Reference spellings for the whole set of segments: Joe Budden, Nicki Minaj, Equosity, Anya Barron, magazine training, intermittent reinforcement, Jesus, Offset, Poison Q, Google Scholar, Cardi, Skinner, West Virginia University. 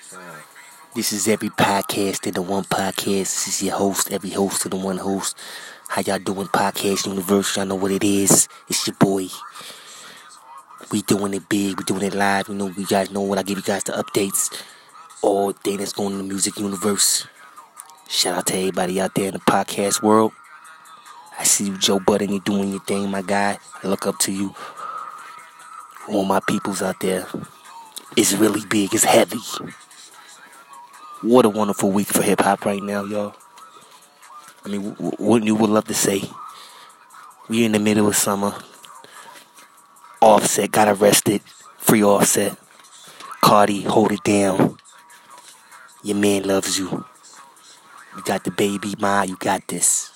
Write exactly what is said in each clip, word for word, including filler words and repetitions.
Sorry. This is every podcast to the one podcast. This is your host, every host to the one host. How y'all doing, podcast universe? Y'all know what it is. It's your boy. We doing it big. We doing it live. You know, you guys know what I give you guys the updates. All thing that's going in the music universe. Shout out to everybody out there in the podcast world. I see you, Joe Budden. You're doing your thing, my guy. I look up to you. All my peoples out there. It's really big. It's heavy. What a wonderful week for hip-hop right now, y'all. I mean, what you would love to say. We're in the middle of summer. Offset got arrested. Free Offset. Cardi, hold it down. Your man loves you. You got the baby, ma. You got this.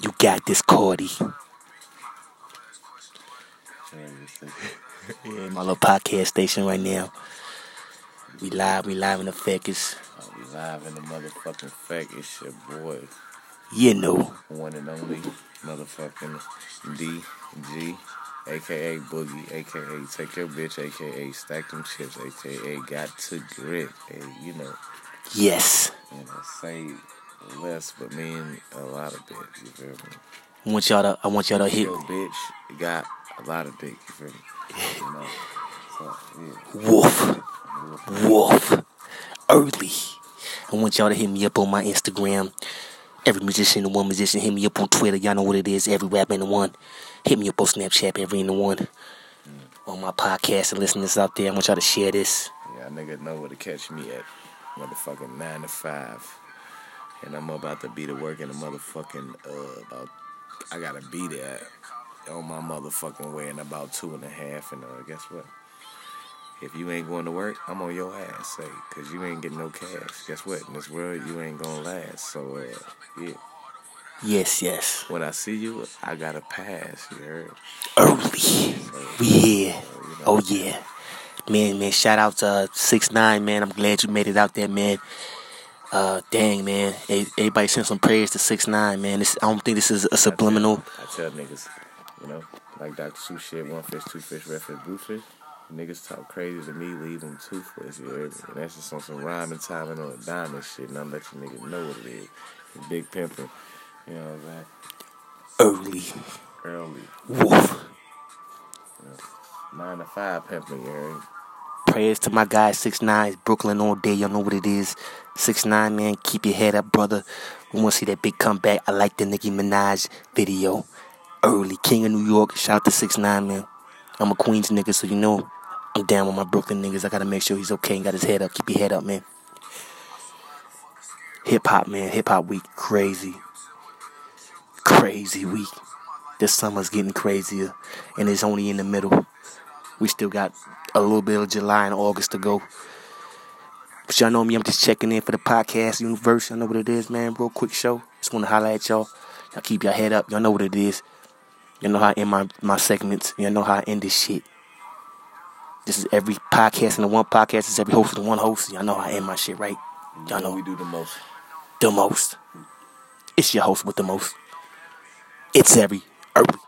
You got this, Cardi. Yeah, my little podcast station right now. We live. We live in the fecus. We live in the motherfucking fecus. Your boy. You know. One and only motherfucking D G, a k a. Boogie, a k a. Take Your Bitch, a k a. Stack Them Chips, a k a. Got To Grit, and you know. Yes. And I say less, but mean a lot of dick, you feel me? I want y'all to, I want y'all to hit. Your bitch got a lot of dick, you feel me? You know. So, yeah. Wolf. Wolf. Early. I want y'all to hit me up on my Instagram. Every musician and one musician, hit me up on Twitter. Y'all know what it is. Every rap and the one. Hit me up on Snapchat. Every and the one. Mm. On my podcast and listeners out there, I want y'all to share this. Yeah, nigga know where to catch me at. Motherfucking nine to five. And I'm about to be to work in the motherfucking uh about I gotta be there on my motherfucking way in about two and a half and uh guess what? If you ain't going to work, I'm on your ass, say, cause you ain't getting no cash. Guess what? In this world, you ain't gonna last. So, uh, yeah. Yes, yes. When I see you, I gotta pass. You heard? Early, so, we here. So, you know, oh yeah, man, man. Shout out to uh, six nine, man. I'm glad you made it out there, man. Uh, dang, man. Hey, everybody send some prayers to six nine, man. This, I don't think this is a subliminal. I tell, I tell niggas, you know, like Doctor Sue shit, one fish, two fish, red fish, blue fish. Niggas talk crazy to me, leave them toothless, you heard? And that's just on some rhyming, timing, on a dime and shit, and I'm letting niggas know what it is. And Big Pimpin', you know what I'm saying? Early. Early. Woof. You know, nine to five pimpin', you heard? Prayers to my guy, six nine, Brooklyn all day, y'all know what it is. six nine, man, keep your head up, brother. We want to see that big comeback. I like the Nicki Minaj video. Early. King of New York, shout out to six nine, man. I'm a Queens nigga, so you know. I'm down with my Brooklyn niggas. I gotta make sure he's okay and got his head up. Keep your head up, man. Hip hop, man. Hip hop week. Crazy. Crazy week. This summer's getting crazier. And it's only in the middle. We still got a little bit of July and August to go. But y'all know me. I'm just checking in for the podcast universe. Y'all know what it is, man. Real quick show. Just wanna holler at y'all. Y'all keep your head up. Y'all know what it is. Y'all know how I end my, my segments. Y'all know how I end this shit. This is every podcast and the one podcast. This is every host and the one host. Y'all know how I end my shit, right? Y'all know. We do the most. The most. It's your host with the most. It's every. Every.